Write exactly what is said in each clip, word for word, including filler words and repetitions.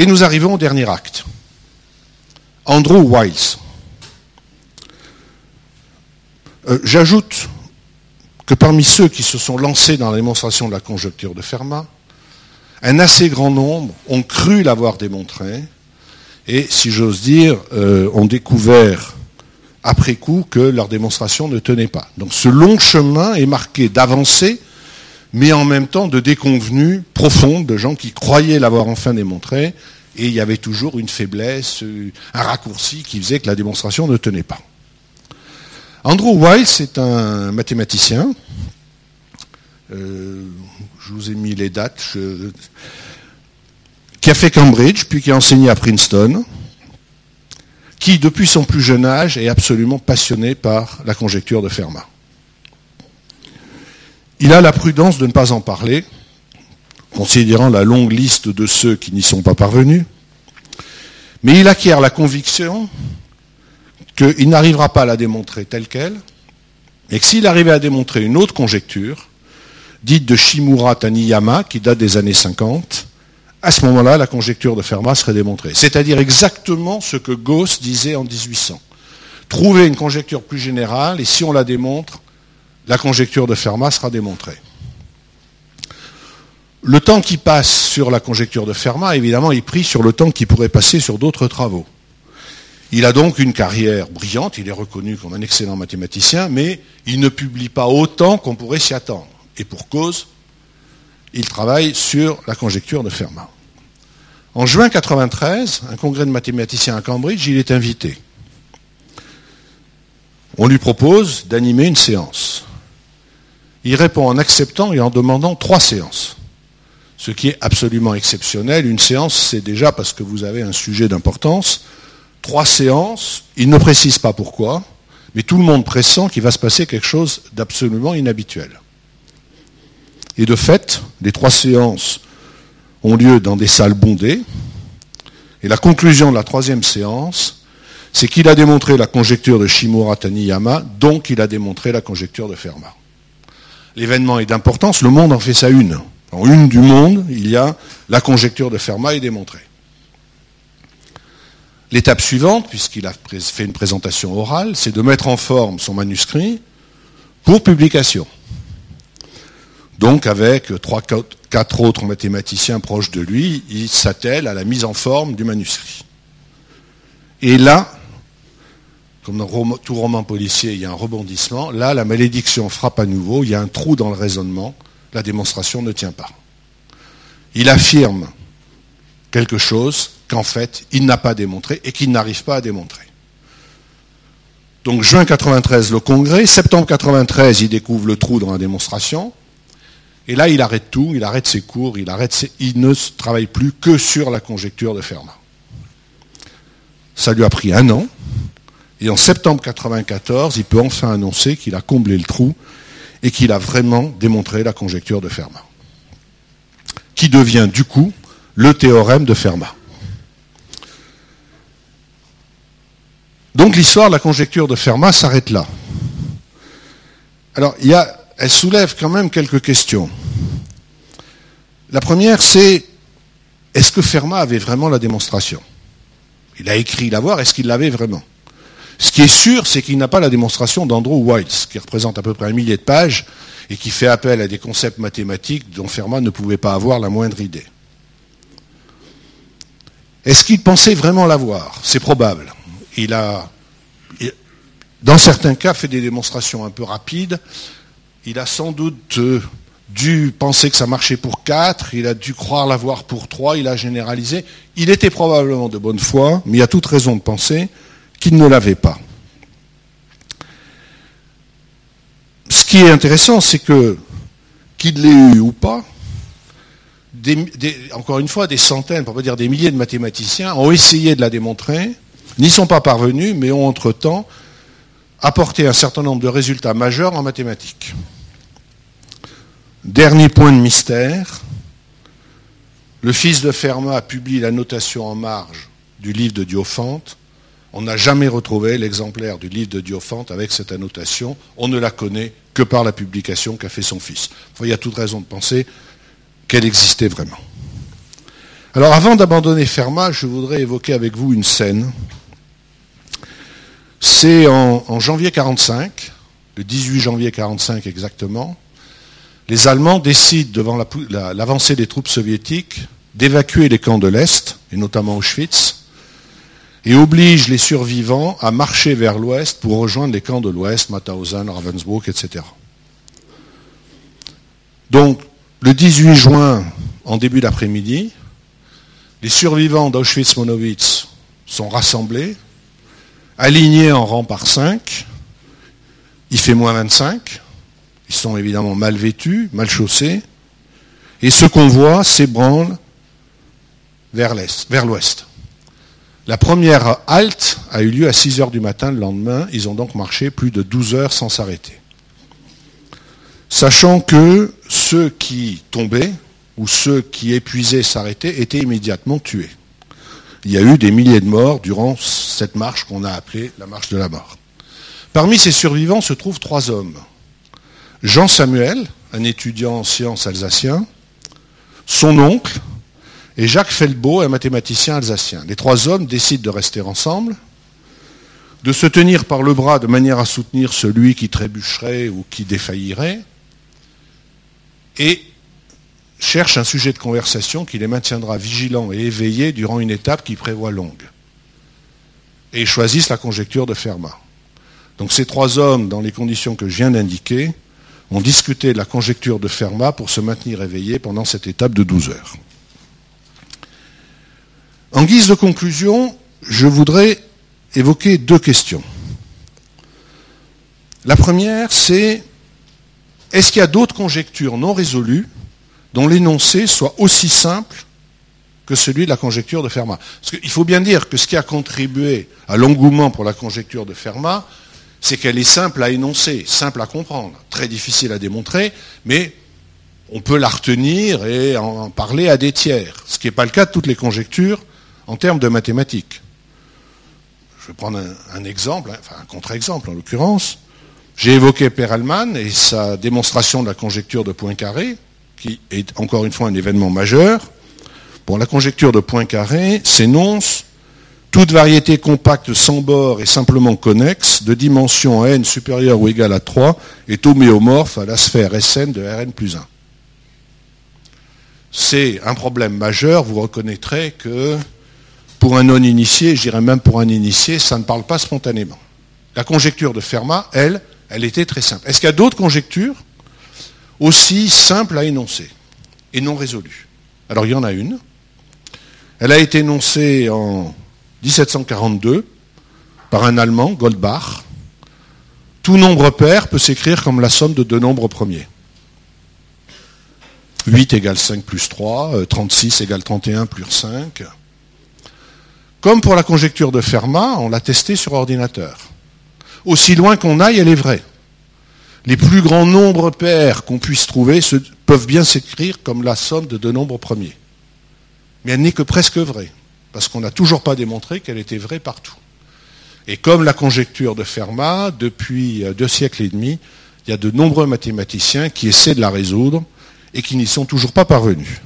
Et nous arrivons au dernier acte. Andrew Wiles. Euh, J'ajoute que parmi ceux qui se sont lancés dans la démonstration de la conjecture de Fermat, un assez grand nombre ont cru l'avoir démontré, et si j'ose dire, euh, ont découvert après coup que leur démonstration ne tenait pas. Donc ce long chemin est marqué d'avancées, mais en même temps de déconvenues profondes de gens qui croyaient l'avoir enfin démontré, et il y avait toujours une faiblesse, un raccourci qui faisait que la démonstration ne tenait pas. Andrew Wiles est un mathématicien. Euh, je vous ai mis les dates, je... qui a fait Cambridge, puis qui a enseigné à Princeton, qui, depuis son plus jeune âge, est absolument passionné par la conjecture de Fermat. Il a la prudence de ne pas en parler, considérant la longue liste de ceux qui n'y sont pas parvenus, mais il acquiert la conviction qu'il n'arrivera pas à la démontrer telle qu'elle, et que s'il arrivait à démontrer une autre conjecture, dite de Shimura-Taniyama, qui date des années cinquante, à ce moment-là, la conjecture de Fermat serait démontrée. C'est-à-dire exactement ce que Gauss disait en mille huit cents. Trouver une conjecture plus générale, et si on la démontre, la conjecture de Fermat sera démontrée. Le temps qui passe sur la conjecture de Fermat, évidemment, est pris sur le temps qui pourrait passer sur d'autres travaux. Il a donc une carrière brillante, il est reconnu comme un excellent mathématicien, mais il ne publie pas autant qu'on pourrait s'y attendre. Et pour cause, il travaille sur la conjecture de Fermat. En juin mille neuf cent quatre-vingt-treize, un congrès de mathématiciens à Cambridge, il est invité. On lui propose d'animer une séance. Il répond en acceptant et en demandant trois séances. Ce qui est absolument exceptionnel. Une séance, c'est déjà parce que vous avez un sujet d'importance. Trois séances, il ne précise pas pourquoi, mais tout le monde pressent qu'il va se passer quelque chose d'absolument inhabituel. Et de fait, les trois séances ont lieu dans des salles bondées. Et la conclusion de la troisième séance, c'est qu'il a démontré la conjecture de Shimura-Taniyama, donc il a démontré la conjecture de Fermat. L'événement est d'importance, le monde en fait sa une. En une du monde, il y a la conjecture de Fermat est démontrée. L'étape suivante, puisqu'il a fait une présentation orale, c'est de mettre en forme son manuscrit pour publication. Donc avec trois, quatre autres mathématiciens proches de lui, il s'attelle à la mise en forme du manuscrit. Et là, comme dans tout roman policier, il y a un rebondissement, là la malédiction frappe à nouveau, il y a un trou dans le raisonnement, la démonstration ne tient pas. Il affirme quelque chose qu'en fait il n'a pas démontré et qu'il n'arrive pas à démontrer. Donc juin mille neuf cent quatre-vingt-treize, le congrès, septembre mille neuf cent quatre-vingt-treize, il découvre le trou dans la démonstration. Et là, il arrête tout, il arrête ses cours, il, arrête ses... il ne travaille plus que sur la conjecture de Fermat. Ça lui a pris un an, et en septembre mille neuf cent quatre-vingt-quatorze, il peut enfin annoncer qu'il a comblé le trou et qu'il a vraiment démontré la conjecture de Fermat, qui devient du coup le théorème de Fermat. Donc l'histoire de la conjecture de Fermat s'arrête là. Alors, il y a... elle soulève quand même quelques questions. La première, c'est, est-ce que Fermat avait vraiment la démonstration? Il a écrit l'avoir, est-ce qu'il l'avait vraiment? Ce qui est sûr, c'est qu'il n'a pas la démonstration d'Andrew Wiles, qui représente à peu près un millier de pages, et qui fait appel à des concepts mathématiques dont Fermat ne pouvait pas avoir la moindre idée. Est-ce qu'il pensait vraiment l'avoir? C'est probable. Il a, dans certains cas, fait des démonstrations un peu rapides. Il a sans doute dû penser que ça marchait pour quatre, il a dû croire l'avoir pour trois, il a généralisé. Il était probablement de bonne foi, mais il y a toute raison de penser qu'il ne l'avait pas. Ce qui est intéressant, c'est que, qu'il l'ait eu ou pas, des, des, encore une fois, des centaines, pour ne pas dire des milliers de mathématiciens ont essayé de la démontrer, n'y sont pas parvenus, mais ont entre-temps apporté un certain nombre de résultats majeurs en mathématiques. Dernier point de mystère, le fils de Fermat publie la notation en marge du livre de Diophante. On n'a jamais retrouvé l'exemplaire du livre de Diophante avec cette annotation. On ne la connaît que par la publication qu'a fait son fils. Enfin, il y a toute raison de penser qu'elle existait vraiment. Alors avant d'abandonner Fermat, je voudrais évoquer avec vous une scène. C'est en, en janvier quarante-cinq, le dix-huit janvier quarante-cinq exactement, les Allemands décident, devant la, la, l'avancée des troupes soviétiques, d'évacuer les camps de l'Est, et notamment Auschwitz, et obligent les survivants à marcher vers l'Ouest pour rejoindre les camps de l'Ouest, Mauthausen, Ravensbrück, et cetera. Donc, le dix-huit juin, en début d'après-midi, les survivants d'Auschwitz-Monowitz sont rassemblés, alignés en rang par cinq, il fait moins vingt-cinq, ils sont évidemment mal vêtus, mal chaussés, et ce convoi s'ébranle vers l'est, vers l'ouest. La première halte a eu lieu à six heures du matin le lendemain, ils ont donc marché plus de douze heures sans s'arrêter. Sachant que ceux qui tombaient, où ceux qui épuisés s'arrêtaient, étaient immédiatement tués. Il y a eu des milliers de morts durant cette marche qu'on a appelée la marche de la mort. Parmi ces survivants se trouvent trois hommes. Jean Samuel, un étudiant en sciences alsacien, son oncle, et Jacques Felbeau, un mathématicien alsacien. Les trois hommes décident de rester ensemble, de se tenir par le bras de manière à soutenir celui qui trébucherait ou qui défaillirait, et cherche un sujet de conversation qui les maintiendra vigilants et éveillés durant une étape qui prévoit longue. Et ils choisissent la conjecture de Fermat. Donc ces trois hommes, dans les conditions que je viens d'indiquer, ont discuté de la conjecture de Fermat pour se maintenir éveillés pendant cette étape de douze heures. En guise de conclusion, je voudrais évoquer deux questions. La première, c'est est-ce qu'il y a d'autres conjectures non résolues dont l'énoncé soit aussi simple que celui de la conjecture de Fermat. Parce qu'il faut bien dire que ce qui a contribué à l'engouement pour la conjecture de Fermat, c'est qu'elle est simple à énoncer, simple à comprendre, très difficile à démontrer, mais on peut la retenir et en parler à des tiers, ce qui n'est pas le cas de toutes les conjectures en termes de mathématiques. Je vais prendre un, un exemple, hein, enfin un contre-exemple en l'occurrence. J'ai évoqué Perelman et sa démonstration de la conjecture de Poincaré, qui est encore une fois un événement majeur. Bon, la conjecture de Poincaré s'énonce « Toute variété compacte sans bord et simplement connexe, de dimension n supérieure ou égale à trois, est homéomorphe à la sphère Sn de R n plus un. » C'est un problème majeur, vous reconnaîtrez que pour un non-initié, je dirais même pour un initié, ça ne parle pas spontanément. La conjecture de Fermat, elle, elle était très simple. Est-ce qu'il y a d'autres conjectures aussi simple à énoncer et non résolue? Alors il y en a une. Elle a été énoncée en dix-sept cent quarante-deux par un Allemand, Goldbach. Tout nombre pair peut s'écrire comme la somme de deux nombres premiers. huit égale cinq plus trois, trente-six égale trente et un plus cinq. Comme pour la conjecture de Fermat, on l'a testée sur ordinateur. Aussi loin qu'on aille, elle est vraie. Les plus grands nombres pairs qu'on puisse trouver se, peuvent bien s'écrire comme la somme de deux nombres premiers. Mais elle n'est que presque vraie, parce qu'on n'a toujours pas démontré qu'elle était vraie partout. Et comme la conjecture de Fermat, depuis deux siècles et demi, il y a de nombreux mathématiciens qui essaient de la résoudre et qui n'y sont toujours pas parvenus.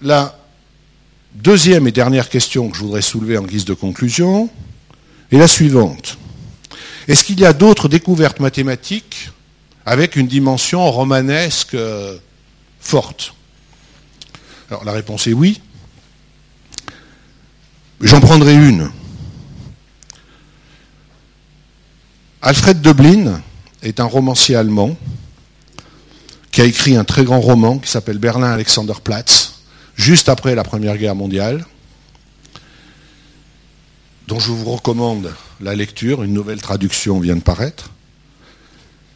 La deuxième et dernière question que je voudrais soulever en guise de conclusion est la suivante. Est-ce qu'il y a d'autres découvertes mathématiques avec une dimension romanesque euh, forte? Alors la réponse est oui. J'en prendrai une. Alfred Döblin est un romancier allemand qui a écrit un très grand roman qui s'appelle Berlin-Alexander Platz, juste après la Première Guerre mondiale, dont je vous recommande la lecture, une nouvelle traduction vient de paraître.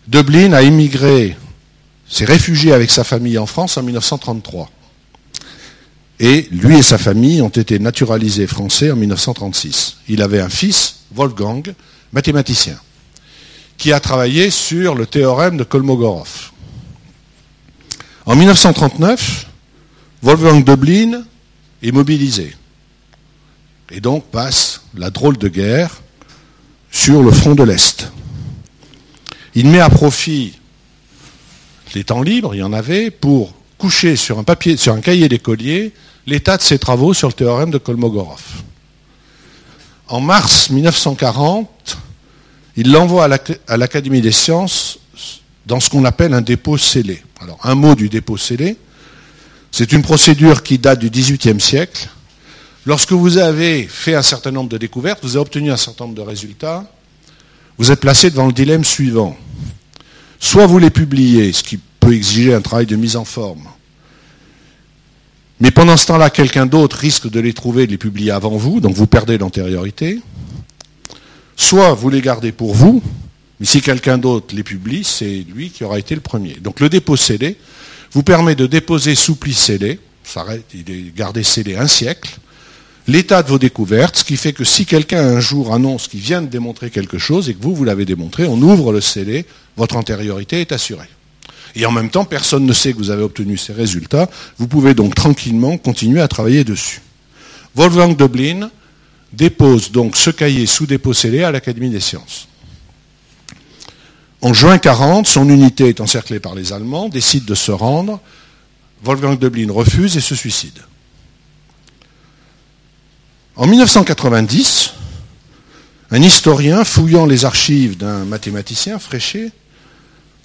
Döblin a émigré, s'est réfugié avec sa famille en France en mille neuf cent trente-trois. Et lui et sa famille ont été naturalisés français en mille neuf cent trente-six. Il avait un fils, Wolfgang, mathématicien, qui a travaillé sur le théorème de Kolmogorov. En mille neuf cent trente-neuf, Wolfgang Döblin est mobilisé. Et donc passe la drôle de guerre sur le front de l'Est. Il met à profit les temps libres, il y en avait, pour coucher sur un, papier, sur un cahier d'écolier l'état de ses travaux sur le théorème de Kolmogorov. En mars mille neuf cent quarante, il l'envoie à l'Académie des sciences dans ce qu'on appelle un dépôt scellé. Alors, un mot du dépôt scellé, c'est une procédure qui date du dix-huitième siècle. Lorsque vous avez fait un certain nombre de découvertes, vous avez obtenu un certain nombre de résultats, vous êtes placé devant le dilemme suivant. Soit vous les publiez, ce qui peut exiger un travail de mise en forme, mais pendant ce temps-là, quelqu'un d'autre risque de les trouver et de les publier avant vous, donc vous perdez l'antériorité. Soit vous les gardez pour vous, mais si quelqu'un d'autre les publie, c'est lui qui aura été le premier. Donc le dépôt scellé vous permet de déposer sous pli scellé, ça reste, il est gardé scellé un siècle, l'état de vos découvertes, ce qui fait que si quelqu'un un jour annonce qu'il vient de démontrer quelque chose et que vous, vous l'avez démontré, on ouvre le scellé, votre antériorité est assurée. Et en même temps, personne ne sait que vous avez obtenu ces résultats, vous pouvez donc tranquillement continuer à travailler dessus. Wolfgang Döblin dépose donc ce cahier sous dépôt scellé à l'Académie des sciences. En juin quarante, son unité est encerclée par les Allemands, décide de se rendre, Wolfgang Döblin refuse et se suicide. En mille neuf cent quatre-vingt-dix, un historien fouillant les archives d'un mathématicien, Fréchet,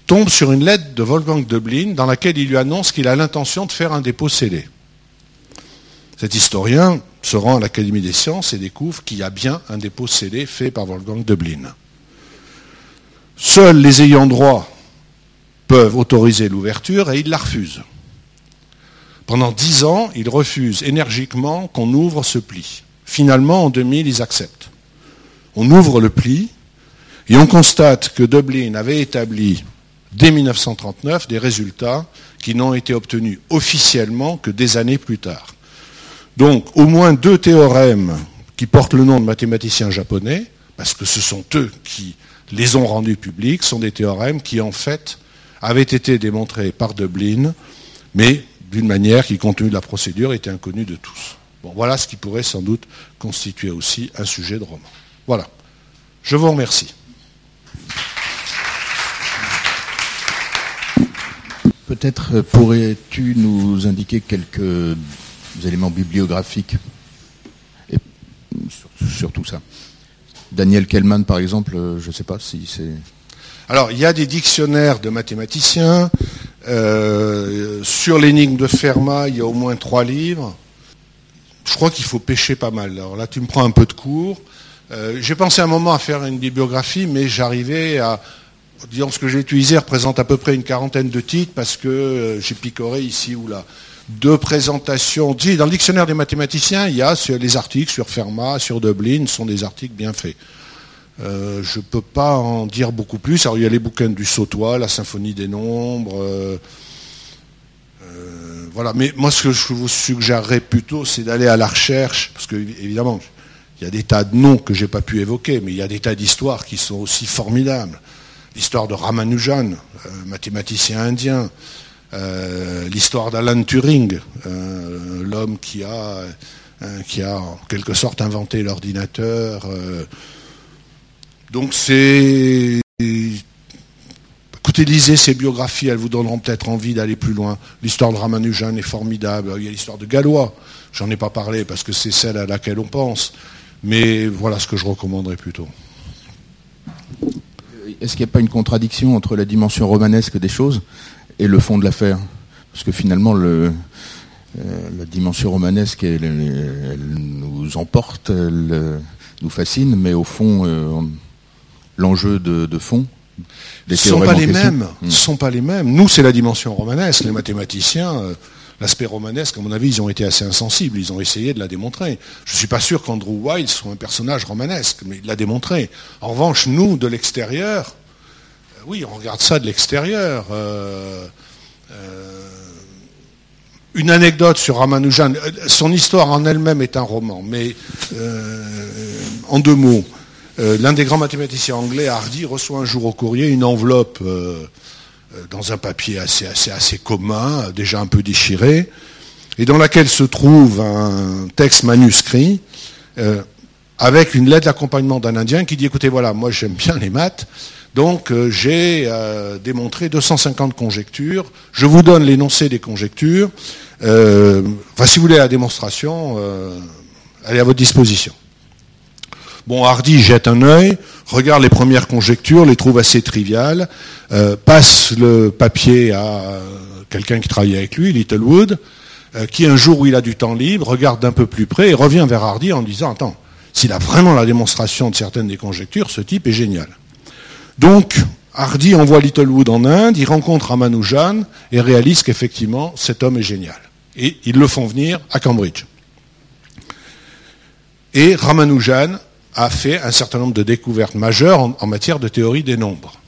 tombe sur une lettre de Wolfgang Döblin dans laquelle il lui annonce qu'il a l'intention de faire un dépôt scellé. Cet historien se rend à l'Académie des sciences et découvre qu'il y a bien un dépôt scellé fait par Wolfgang Döblin. Seuls les ayants droit peuvent autoriser l'ouverture et il la refuse. Pendant dix ans, il refuse énergiquement qu'on ouvre ce pli. Finalement, en deux mille, ils acceptent. On ouvre le pli et on constate que Döblin avait établi, dès mille neuf cent trente-neuf, des résultats qui n'ont été obtenus officiellement que des années plus tard. Donc, au moins deux théorèmes qui portent le nom de mathématiciens japonais, parce que ce sont eux qui les ont rendus publics, sont des théorèmes qui, en fait, avaient été démontrés par Döblin, mais d'une manière qui, compte tenu de la procédure, était inconnue de tous. Bon, voilà ce qui pourrait sans doute constituer aussi un sujet de roman. Voilà. Je vous remercie. Peut-être pourrais-tu nous indiquer quelques éléments bibliographiques et sur, sur tout ça. Daniel Kellman, par exemple, je ne sais pas si c'est... Alors, il y a des dictionnaires de mathématiciens. Euh, sur l'énigme de Fermat, il y a au moins trois livres. Je crois qu'il faut pêcher pas mal. Alors là, tu me prends un peu de cours. Euh, j'ai pensé un moment à faire une bibliographie, mais j'arrivais à... Disons, ce que j'ai utilisé représente à peu près une quarantaine de titres, parce que euh, j'ai picoré ici ou là. Deux présentations. Dans le dictionnaire des mathématiciens, il y a les articles sur Fermat, sur Döblin, ce sont des articles bien faits. Euh, je ne peux pas en dire beaucoup plus. Alors, il y a les bouquins du Sautois, la Symphonie des nombres. Euh, euh, voilà. Mais moi, ce que je vous suggérerais plutôt, c'est d'aller à la recherche, parce que, évidemment, il y a des tas de noms que je n'ai pas pu évoquer, mais il y a des tas d'histoires qui sont aussi formidables. L'histoire de Ramanujan, euh, mathématicien indien, euh, l'histoire d'Alan Turing, euh, l'homme qui a, euh, qui a en quelque sorte inventé l'ordinateur. Euh. Donc c'est... Écoutez, lisez ces biographies, elles vous donneront peut-être envie d'aller plus loin. L'histoire de Ramanujan est formidable. Il y a l'histoire de Galois, j'en ai pas parlé parce que c'est celle à laquelle on pense. Mais voilà ce que je recommanderais plutôt. Est-ce qu'il n'y a pas une contradiction entre la dimension romanesque des choses et le fond de l'affaire ? Parce que finalement, le, euh, la dimension romanesque, elle, elle, elle nous emporte, elle euh, nous fascine, mais au fond, euh, l'enjeu de, de fond... Ce ne sont pas les mêmes. Mmh. Ce sont pas les mêmes. Nous, c'est la dimension romanesque. Les mathématiciens, euh, l'aspect romanesque, à mon avis, ils ont été assez insensibles. Ils ont essayé de la démontrer. Je ne suis pas sûr qu'Andrew Wiles soit un personnage romanesque, mais il l'a démontré. En revanche, nous, de l'extérieur, euh, oui, on regarde ça de l'extérieur. Euh, euh, une anecdote sur Ramanujan. Son histoire en elle-même est un roman, mais euh, en deux mots. Euh, l'un des grands mathématiciens anglais, Hardy, reçoit un jour au courrier une enveloppe euh, dans un papier assez, assez, assez commun, déjà un peu déchiré, et dans laquelle se trouve un texte manuscrit euh, avec une lettre d'accompagnement d'un Indien qui dit « Écoutez, voilà, moi j'aime bien les maths, Donc euh, j'ai euh, démontré deux cent cinquante conjectures. Je vous donne l'énoncé des conjectures. Euh, enfin, si vous voulez la démonstration, euh, elle est à votre disposition. Bon, Hardy jette un œil, regarde les premières conjectures, les trouve assez triviales, euh, passe le papier à quelqu'un qui travaille avec lui, Littlewood, euh, qui un jour où il a du temps libre, regarde d'un peu plus près et revient vers Hardy en disant « Attends, s'il a vraiment la démonstration de certaines des conjectures, ce type est génial. » Donc, Hardy envoie Littlewood en Inde, il rencontre Ramanujan et réalise qu'effectivement, cet homme est génial. Et ils le font venir à Cambridge. Et Ramanujan a fait un certain nombre de découvertes majeures en, en matière de théorie des nombres.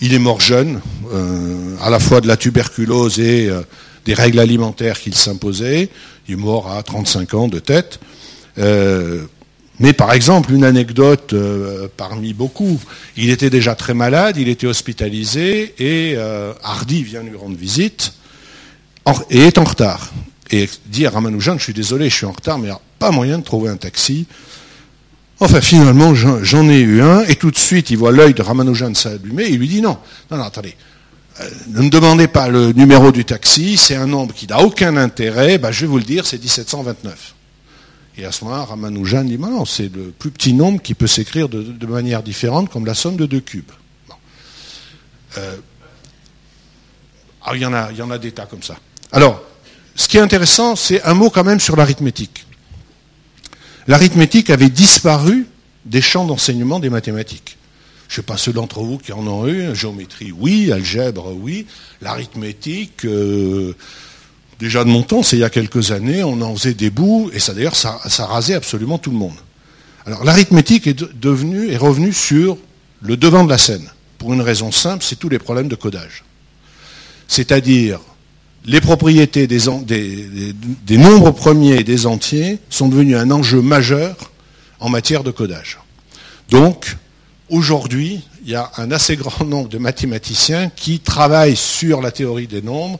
Il est mort jeune, euh, à la fois de la tuberculose et euh, des règles alimentaires qu'il s'imposait. Il est mort à trente-cinq ans de tête. Euh, mais par exemple, une anecdote euh, parmi beaucoup, il était déjà très malade, il était hospitalisé, et euh, Hardy vient lui rendre visite, en, et est en retard. Et dit à Ramanujan, je suis désolé, je suis en retard, mais il n'y a pas moyen de trouver un taxi. Enfin, finalement, j'en ai eu un, et tout de suite, il voit l'œil de Ramanujan s'allumer, et il lui dit non, non, non, attendez, euh, ne me demandez pas le numéro du taxi, c'est un nombre qui n'a aucun intérêt, ben, je vais vous le dire, c'est dix-sept cent vingt-neuf. Et à ce moment-là, Ramanujan dit, ben non, c'est le plus petit nombre qui peut s'écrire de, de manière différente, comme la somme de deux cubes. Bon. Euh, alors, il y en a, il y en a des tas comme ça. Alors, ce qui est intéressant, c'est un mot quand même sur l'arithmétique. L'arithmétique avait disparu des champs d'enseignement des mathématiques. Je ne sais pas ceux d'entre vous qui en ont eu, géométrie, oui, algèbre, oui, l'arithmétique, euh, déjà de mon temps, c'est il y a quelques années, on en faisait des bouts, et ça d'ailleurs, ça, ça rasait absolument tout le monde. Alors l'arithmétique est devenue, est revenue sur le devant de la scène, pour une raison simple, c'est tous les problèmes de codage. C'est-à-dire... les propriétés des, des, des, des nombres premiers et des entiers sont devenues un enjeu majeur en matière de codage. Donc, aujourd'hui, il y a un assez grand nombre de mathématiciens qui travaillent sur la théorie des nombres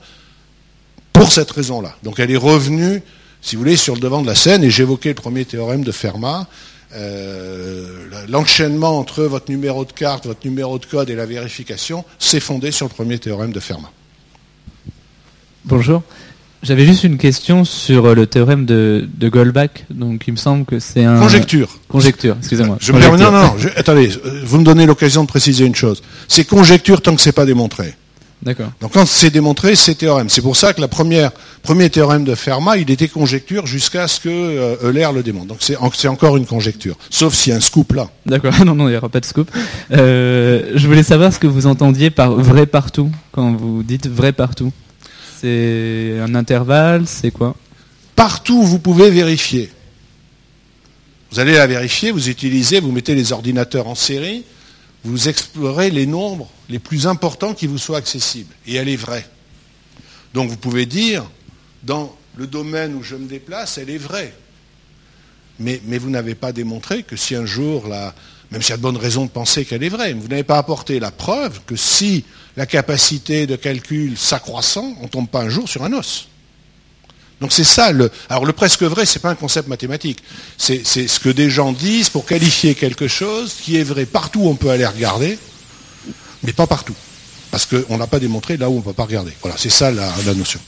pour cette raison-là. Donc elle est revenue, si vous voulez, sur le devant de la scène, et j'évoquais le premier théorème de Fermat, euh, l'enchaînement entre votre numéro de carte, votre numéro de code et la vérification s'est fondé sur le premier théorème de Fermat. Bonjour, j'avais juste une question sur le théorème de, de Goldbach, donc il me semble que c'est un... Conjecture. Conjecture, excusez-moi. Je conjecture. Me permets, non, non, je, attendez, vous me donnez l'occasion de préciser une chose. C'est conjecture tant que c'est pas démontré. D'accord. Donc quand c'est démontré, c'est théorème. C'est pour ça que le premier théorème de Fermat, il était conjecture jusqu'à ce que euh, Euler le démontre. Donc c'est en, encore une conjecture, sauf s'il y a un scoop là. D'accord, non, non, il n'y aura pas de scoop. Euh, je voulais savoir ce que vous entendiez par vrai partout, quand vous dites vrai partout. C'est un intervalle, c'est quoi? Partout vous pouvez vérifier. Vous allez la vérifier, vous utilisez, vous mettez les ordinateurs en série, vous explorez les nombres les plus importants qui vous soient accessibles. Et elle est vraie. Donc vous pouvez dire, dans le domaine où je me déplace, elle est vraie. Mais, mais vous n'avez pas démontré que si un jour, la, même s'il y a de bonnes raisons de penser qu'elle est vraie, vous n'avez pas apporté la preuve que si... la capacité de calcul s'accroissant, on ne tombe pas un jour sur un os. Donc c'est ça le... Alors le presque vrai, ce n'est pas un concept mathématique. C'est ce que des gens disent pour qualifier quelque chose qui est vrai. Partout on peut aller regarder, mais pas partout. Parce qu'on n'a pas démontré là où on ne peut pas regarder. Voilà, c'est ça la, la notion.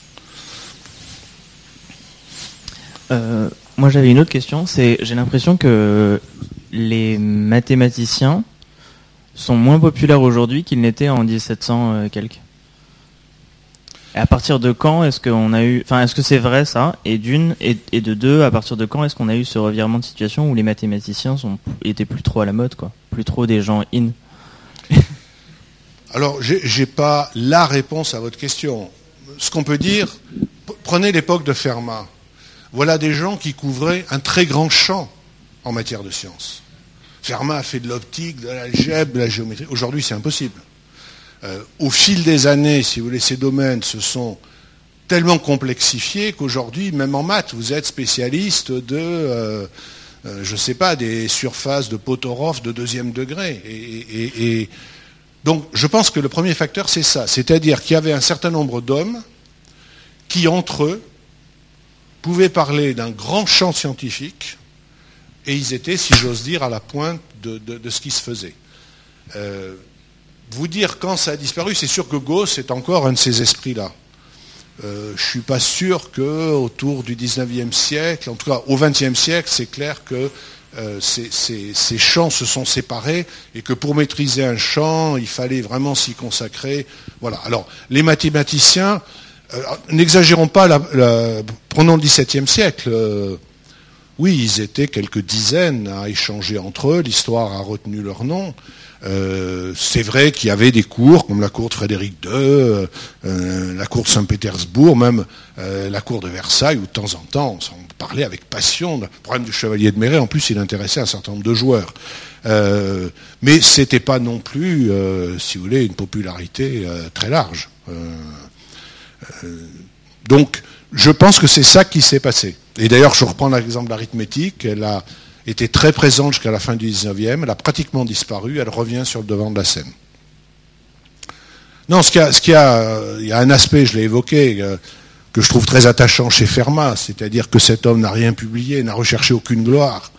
Euh, moi j'avais une autre question, c'est j'ai l'impression que les mathématiciens... sont moins populaires aujourd'hui qu'ils n'étaient en dix-sept cents quelques. Et à partir de quand est-ce qu'on a eu... Enfin, est-ce que c'est vrai, ça? Et d'une, et, et de deux, à partir de quand est-ce qu'on a eu ce revirement de situation où les mathématiciens sont, étaient plus trop à la mode, quoi? Plus trop des gens in. Alors, j'ai pas la réponse à votre question. Ce qu'on peut dire... Prenez l'époque de Fermat. Voilà des gens qui couvraient un très grand champ en matière de sciences. Fermat a fait de l'optique, de l'algèbre, de la géométrie. Aujourd'hui, c'est impossible. Euh, au fil des années, si vous voulez, ces domaines se sont tellement complexifiés qu'aujourd'hui, même en maths, vous êtes spécialiste de, euh, euh, je ne sais pas, des surfaces de Potoroff de deuxième degré. Et, et, et... Donc, je pense que le premier facteur, c'est ça. C'est-à-dire qu'il y avait un certain nombre d'hommes qui, entre eux, pouvaient parler d'un grand champ scientifique. Et ils étaient, si j'ose dire, à la pointe de, de, de ce qui se faisait. Euh, vous dire quand ça a disparu, c'est sûr que Gauss est encore un de ces esprits-là. Euh, je ne suis pas sûr qu'autour du dix-neuvième siècle, en tout cas au vingtième siècle, c'est clair que euh, ces, ces, ces champs se sont séparés et que pour maîtriser un champ, il fallait vraiment s'y consacrer. Voilà. Alors, les mathématiciens, euh, n'exagérons pas, la, la, prenons le dix-septième siècle. Euh, oui, ils étaient quelques dizaines à échanger entre eux, l'histoire a retenu leur nom. Euh, c'est vrai qu'il y avait des cours comme la cour de Frédéric deux, euh, la cour de Saint-Pétersbourg, même euh, la cour de Versailles, où de temps en temps on parlait avec passion. Le problème du chevalier de Méré, en plus, il intéressait un certain nombre de joueurs. Euh, mais ce n'était pas non plus, euh, si vous voulez, une popularité euh, très large. Euh, euh, donc, je pense que c'est ça qui s'est passé. Et d'ailleurs, je reprends l'exemple de l'arithmétique, elle a était très présente jusqu'à la fin du dix-neuvième, elle a pratiquement disparu, elle revient sur le devant de la scène. Non, ce qu'il y a, ce qu'il y a, il y a un aspect, je l'ai évoqué, que je trouve très attachant chez Fermat, c'est-à-dire que cet homme n'a rien publié, n'a recherché aucune gloire.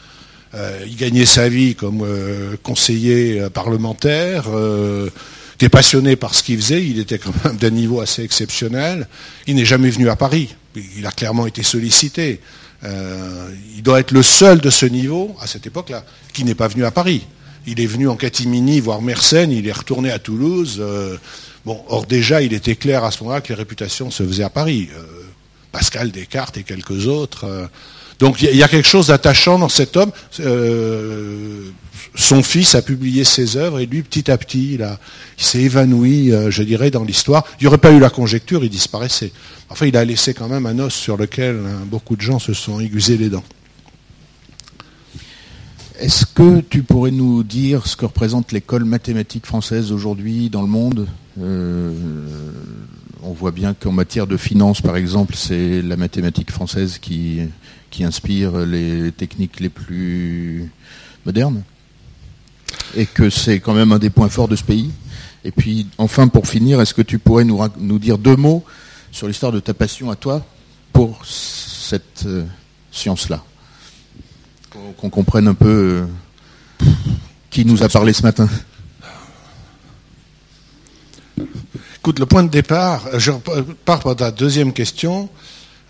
Euh, il gagnait sa vie comme euh, conseiller parlementaire, euh, il était passionné par ce qu'il faisait, il était quand même d'un niveau assez exceptionnel, il n'est jamais venu à Paris, il a clairement été sollicité. Euh, il doit être le seul de ce niveau, à cette époque-là, qui n'est pas venu à Paris. Il est venu en catimini voir Mersenne, il est retourné à Toulouse. Euh, bon, or déjà, il était clair à ce moment-là que les réputations se faisaient à Paris. Euh, Pascal, Descartes et quelques autres. Euh, donc il y, y a quelque chose d'attachant dans cet homme. Euh, son fils a publié ses œuvres et lui, petit à petit, il, a, il s'est évanoui, euh, je dirais, dans l'histoire. Il n'y aurait pas eu la conjecture, il disparaissait. Enfin, il a laissé quand même un os sur lequel hein, beaucoup de gens se sont aiguisés les dents. Est-ce que tu pourrais nous dire ce que représente l'école mathématique française aujourd'hui dans le monde ? euh, On voit bien qu'en matière de finance, par exemple, c'est la mathématique française qui, qui inspire les techniques les plus modernes. Et que c'est quand même un des points forts de ce pays. Et puis, enfin, pour finir, est-ce que tu pourrais nous, nous dire deux mots sur l'histoire de ta passion à toi pour cette euh, science-là, qu'on comprenne un peu euh, qui nous a parlé ce matin. Écoute, le point de départ, je pars par ta deuxième question.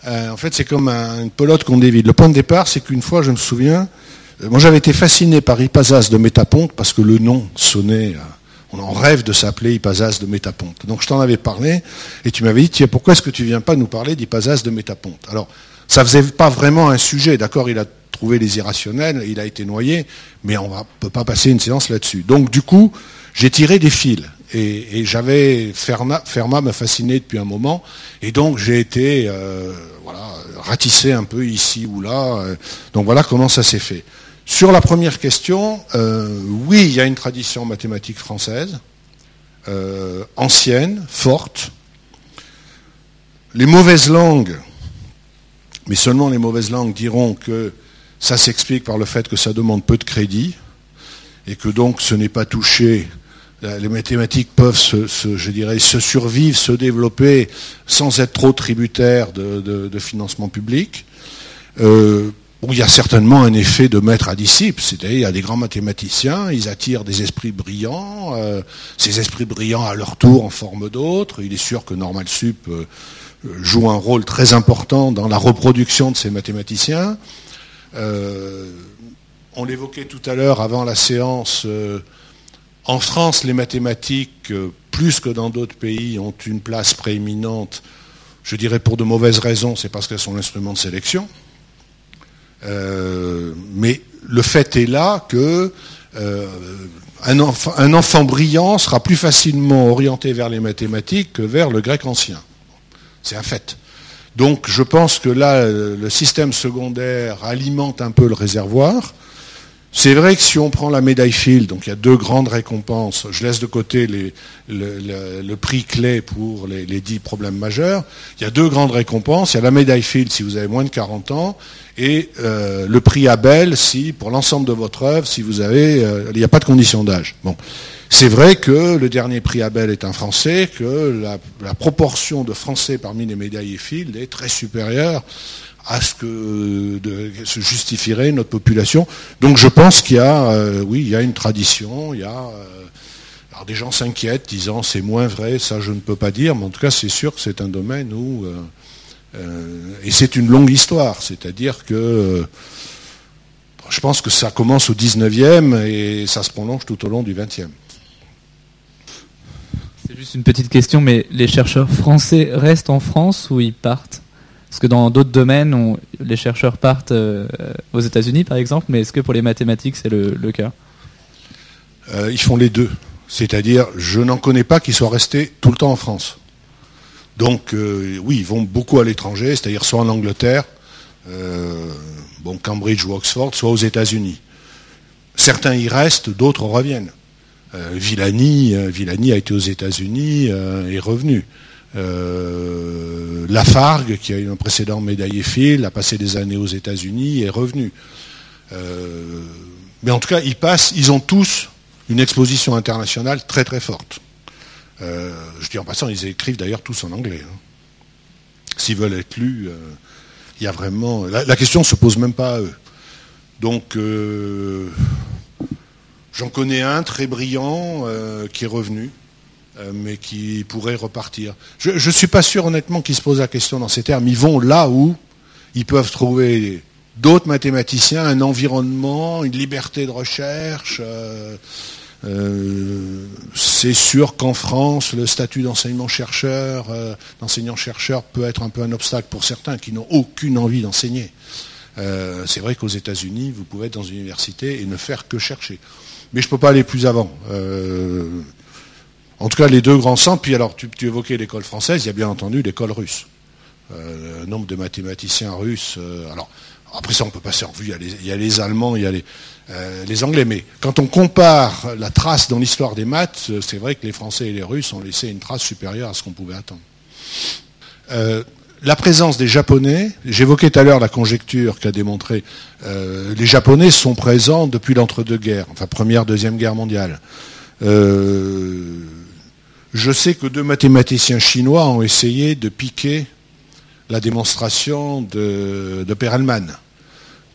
Euh, en fait, c'est comme un, une pelote qu'on dévide. Le point de départ, c'est qu'une fois, je me souviens, euh, moi j'avais été fasciné par Hippase de Métaponte parce que le nom sonnait. Euh, On en rêve de s'appeler Hippase de Métaponte. Donc je t'en avais parlé, et tu m'avais dit, tiens, pourquoi est-ce que tu viens pas nous parler d'Hippase de Métaponte ? Alors, ça faisait pas vraiment un sujet, d'accord, il a trouvé les irrationnels, il a été noyé, mais on ne peut pas passer une séance là-dessus. Donc du coup, j'ai tiré des fils, et, et j'avais, Fermat, Fermat m'a fasciné depuis un moment, et donc j'ai été, euh, voilà, ratissé un peu ici ou là, euh, donc voilà comment ça s'est fait. Sur la première question, euh, oui, il y a une tradition mathématique française, euh, ancienne, forte. Les mauvaises langues, mais seulement les mauvaises langues diront que ça s'explique par le fait que ça demande peu de crédit, et que donc ce n'est pas touché. Les mathématiques peuvent, se, se, je dirais, se survivre, se développer, sans être trop tributaires de, de, de financement public. Euh, Où il y a certainement un effet de maître à disciple, c'est-à-dire il y a des grands mathématiciens, ils attirent des esprits brillants, euh, ces esprits brillants à leur tour en forment d'autres, il est sûr que Normal Sup euh, joue un rôle très important dans la reproduction de ces mathématiciens. Euh, on l'évoquait tout à l'heure avant la séance, euh, en France les mathématiques, euh, plus que dans d'autres pays, ont une place prééminente, je dirais pour de mauvaises raisons, c'est parce qu'elles sont l'instrument de sélection. Euh, mais le fait est là que euh, un, enfant, un enfant brillant sera plus facilement orienté vers les mathématiques que vers le grec ancien. C'est un fait. Donc je pense que là, le système secondaire alimente un peu le réservoir. C'est vrai que si on prend la médaille Fields, donc il y a deux grandes récompenses, je laisse de côté les, le, le, le prix clé pour les, les dix problèmes majeurs, il y a deux grandes récompenses, il y a la médaille Fields si vous avez moins de quarante ans, et euh, le prix Abel si, pour l'ensemble de votre œuvre, si vous avez, euh, il n'y a pas de condition d'âge. Bon. C'est vrai que le dernier prix Abel est un Français, que la, la proportion de Français parmi les médaillés Fields est très supérieure à ce que de, se justifierait notre population. Donc je pense qu'il y a, euh, oui, il y a une tradition, il y a, euh, Alors des gens s'inquiètent, disant c'est moins vrai, ça je ne peux pas dire, mais en tout cas c'est sûr que c'est un domaine où... Euh, euh, et c'est une longue histoire, c'est-à-dire que... Euh, je pense que ça commence au dix-neuvième et ça se prolonge tout au long du vingtième. C'est juste une petite question, mais les chercheurs français restent en France ou ils partent ? Parce que dans d'autres domaines, on, les chercheurs partent euh, aux États-Unis, par exemple, mais est-ce que pour les mathématiques, c'est le, le cas ? euh, Ils font les deux. C'est-à-dire, je n'en connais pas qui soient restés tout le temps en France. Donc, euh, oui, ils vont beaucoup à l'étranger, c'est-à-dire soit en Angleterre, euh, bon, Cambridge ou Oxford, soit aux États-Unis. Certains y restent, d'autres reviennent. Euh, Villani, euh, Villani a été aux États-Unis euh, et est revenu. Euh, La Fargue, qui a eu un précédent médaillé Phil, a passé des années aux États-Unis et est revenu. Euh, mais en tout cas, ils passent, ils ont tous une exposition internationale très très forte. Euh, je dis en passant, ils écrivent d'ailleurs tous en anglais. Hein. S'ils veulent être lus, euh, il y a vraiment... La, la question ne se pose même pas à eux. Donc, euh, j'en connais un très brillant euh, qui est revenu, euh, mais qui pourrait repartir. Je ne suis pas sûr honnêtement qu'ils se posent la question dans ces termes. Ils vont là où ils peuvent trouver d'autres mathématiciens, un environnement, une liberté de recherche... Euh, Euh, c'est sûr qu'en France, le statut d'enseignant-chercheur, euh, d'enseignant-chercheur peut être un peu un obstacle pour certains qui n'ont aucune envie d'enseigner. Euh, c'est vrai qu'aux États-Unis, vous pouvez être dans une université et ne faire que chercher. Mais je ne peux pas aller plus avant. Euh, en tout cas, les deux grands centres. Puis alors, tu, tu évoquais l'école française, il y a bien entendu l'école russe. Euh, le nombre de mathématiciens russes. Euh, alors, après ça, on peut passer en revue. Il y a les, il y a les Allemands, il y a les... Euh, les Anglais, mais quand on compare la trace dans l'histoire des maths, c'est vrai que les Français et les Russes ont laissé une trace supérieure à ce qu'on pouvait attendre. Euh, la présence des Japonais, j'évoquais tout à l'heure la conjecture qu'a démontré, euh, les Japonais sont présents depuis l'entre-deux-guerres, enfin première, deuxième guerre mondiale. Euh, je sais que deux mathématiciens chinois ont essayé de piquer la démonstration de, de Perelman.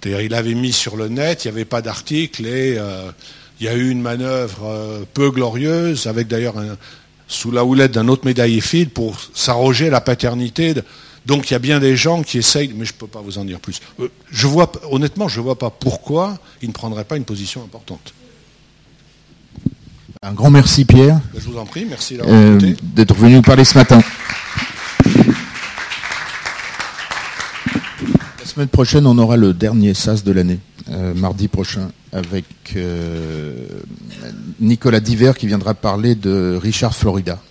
C'est-à-dire, il avait mis sur le net, il n'y avait pas d'article, et euh, il y a eu une manœuvre euh, peu glorieuse, avec d'ailleurs un, sous la houlette d'un autre médaillé Field, pour s'arroger la paternité. De... Donc il y a bien des gens qui essayent, mais je ne peux pas vous en dire plus. Euh, je vois, honnêtement, je ne vois pas pourquoi ils ne prendraient pas une position importante. Un grand merci, Pierre. Je vous en prie, merci d'avoir euh, écouté. D'être venu nous parler ce matin. La semaine prochaine, on aura le dernier S A S de l'année, euh, mardi prochain, avec euh, Nicolas Diver qui viendra parler de Richard Florida.